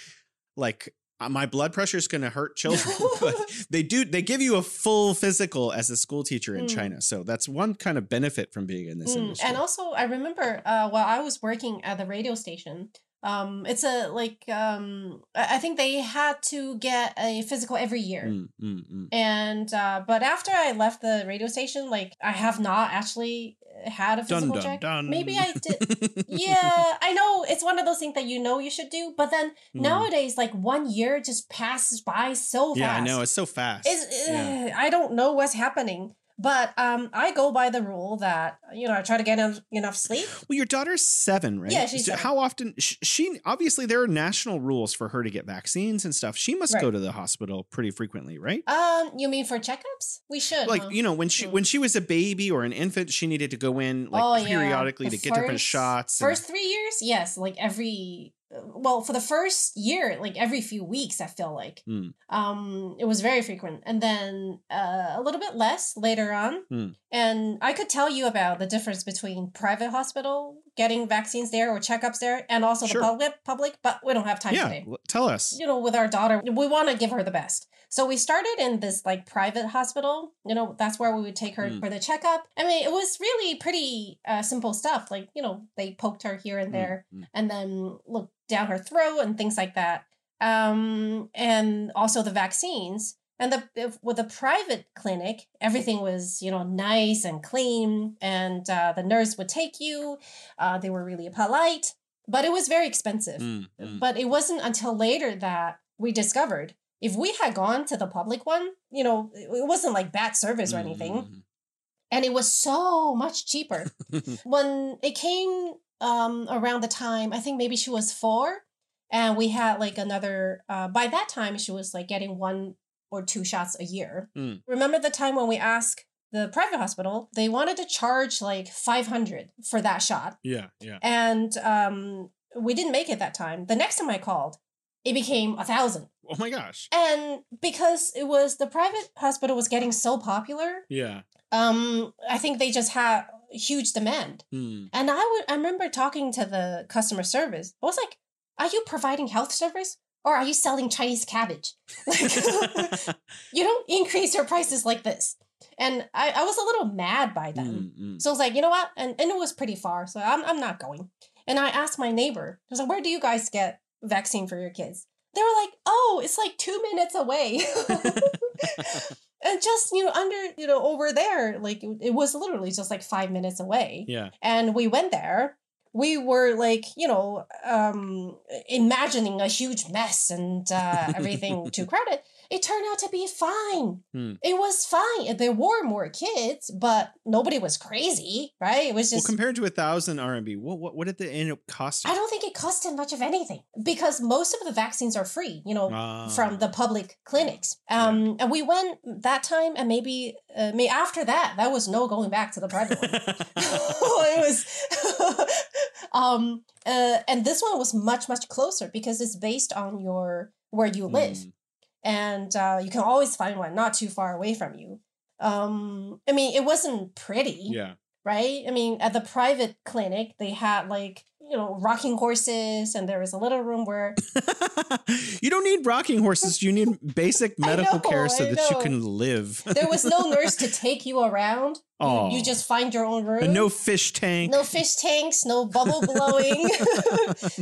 like, my blood pressure is going to hurt children, but they do, they give you a full physical as a school teacher in mm. China. So that's one kind of benefit from being in this mm. industry. And also I remember uh, while I was working at the radio station, um, it's a, like, um, I think they had to get a physical every year. Mm, mm, mm. And, uh, but after I left the radio station, like I have not actually had a physical dun, dun, check. Dun. Maybe I did. Yeah, I know it's one of those things that you know you should do, but then mm. nowadays, like one year just passes by so yeah, fast. Yeah, I know, it's so fast. It's, yeah. uh, I don't know what's happening, but um, I go by the rule that you know I try to get en- enough sleep. Well, your daughter's seven, right? Yeah, she's seven. How often? She, she obviously there are national rules for her to get vaccines and stuff. She must right. go to the hospital pretty frequently, right? Um, you mean for checkups? We should. Like huh? you know when she mm. when she was a baby or an infant, she needed to go in like oh, periodically yeah. to first, get different shots. First and, three years, yes, like every. Well, for the first year, like every few weeks, I feel like mm. um, it was very frequent. And then uh, a little bit less later on. Mm. And I could tell you about the difference between private hospital, getting vaccines there or checkups there, and also sure. the public, public, but we don't have time yeah, today. Tell us. You know, with our daughter, we want to give her the best. So we started in this like private hospital, you know, that's where we would take her mm. for the checkup. I mean, it was really pretty uh, simple stuff. Like, you know, they poked her here and there mm. and then looked down her throat and things like that. Um, and also the vaccines. And the if, with the private clinic, everything was, you know, nice and clean. And uh, the nurse would take you. Uh, they were really polite, but it was very expensive. Mm. Mm. But it wasn't until later that we discovered if we had gone to the public one, you know, it wasn't like bad service or anything. Mm-hmm. And it was so much cheaper. When it came um, around the time, I think maybe she was four and we had like another, uh, by that time she was like getting one or two shots a year. Mm. Remember the time when we asked the private hospital, they wanted to charge like five hundred for that shot. Yeah, yeah. And um, we didn't make it that time. The next time I called, it became a thousand. Oh my gosh. And because it was the private hospital was getting so popular. Yeah. Um, I think they just had huge demand. Mm. And I would, I remember talking to the customer service. I was like, are you providing health service or are you selling Chinese cabbage? Like, you don't increase your prices like this. And I, I was a little mad by them. Mm, mm. So I was like, you know what? And, and it was pretty far. So I'm, I'm not going. And I asked my neighbor, I was like, where do you guys get vaccine for your kids? They were like, oh, it's like two minutes away. And just, you know, under, you know, over there, like it, it was literally just like five minutes away. Yeah. And we went there. We were like, you know, um, imagining a huge mess and uh, everything to crowded. It turned out to be fine. Hmm. It was fine. There were more kids, but nobody was crazy, right? It was just... Well, compared to a thousand R M B, what, what, what did the end up cost? I don't think it cost him much of anything because most of the vaccines are free, you know, ah. from the public clinics. Um, yeah. And we went that time and maybe, uh, maybe after that, that was no going back to the private one. It was... um, uh, and this one was much, much closer because it's based on your where you live. Mm. And uh, you can always find one not too far away from you. Um, I mean, it wasn't pretty, yeah. right? I mean, at the private clinic, they had like, you know, rocking horses and there was a little room where... You don't need rocking horses. You need basic medical know, care so I that know. you can live. There was no nurse to take you around. You, you just find your own room. And no fish tank. No fish tanks, no bubble blowing.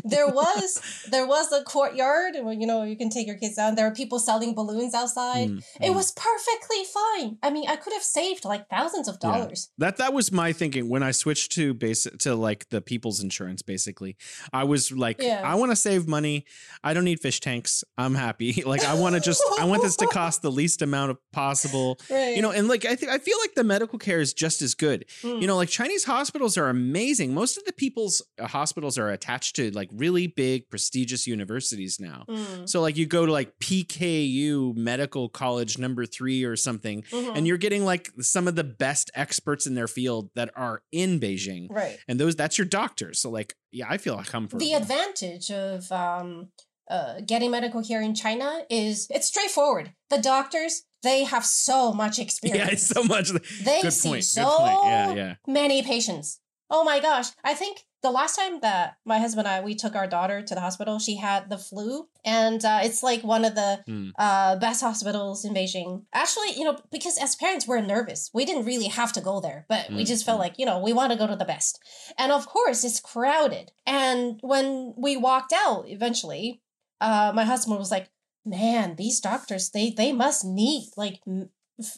There was there was a courtyard where, you know, you can take your kids out. There were people selling balloons outside. Mm, it mm. was perfectly fine. I mean, I could have saved like thousands of dollars. Yeah. That that was my thinking when I switched to basic to like the people's insurance, basically. I was like, yeah. I want to save money. I don't need fish tanks. I'm happy. Like, I want to just, I want this to cost the least amount of possible. Right. You know, and like, I think I feel like the medical care is just as good. Mm. You know, like Chinese hospitals are amazing. Most of the people's hospitals are attached to like really big prestigious universities now. Mm. So like you go to like P K U medical college number three or something, mm-hmm. and you're getting like some of the best experts in their field that are in Beijing. Right. And those, that's your doctor. So like, yeah, I feel I come from the advantage of, um, uh, getting medical care in China is, it's straightforward. The doctors, they have so much experience. Yeah, it's so much. They Good see point. so Good point. Yeah, yeah. many patients. Oh my gosh. I think the last time that my husband and I, we took our daughter to the hospital, she had the flu. And uh, it's like one of the mm. uh, best hospitals in Beijing. Actually, you know, because as parents, we're nervous. We didn't really have to go there, but mm. we just felt like, you know, we want to go to the best. And of course, it's crowded. And when we walked out, eventually, uh, my husband was like, man, these doctors, they, they must need like...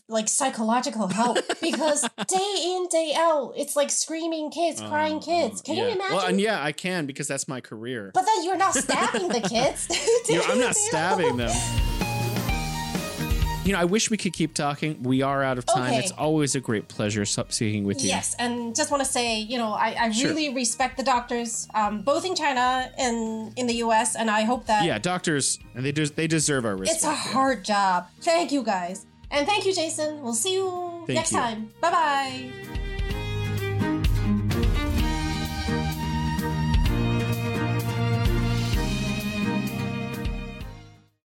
like psychological help, because day in, day out, it's like screaming kids, um, crying kids. Can yeah. you imagine? Well, and yeah, I can, because that's my career. But then you're not stabbing the kids. You're, I'm not stabbing them. You know, I wish we could keep talking. We are out of time. Okay. It's always a great pleasure speaking with you. Yes, and just want to say, you know, I, I sure. really respect the doctors, um, both in China and in the U S, and I hope that... Yeah, doctors, and they, des- they deserve our respect. It's a hard yeah. job. Thank you, guys. And thank you, Jason. We'll see you thank next you. time. Bye-bye.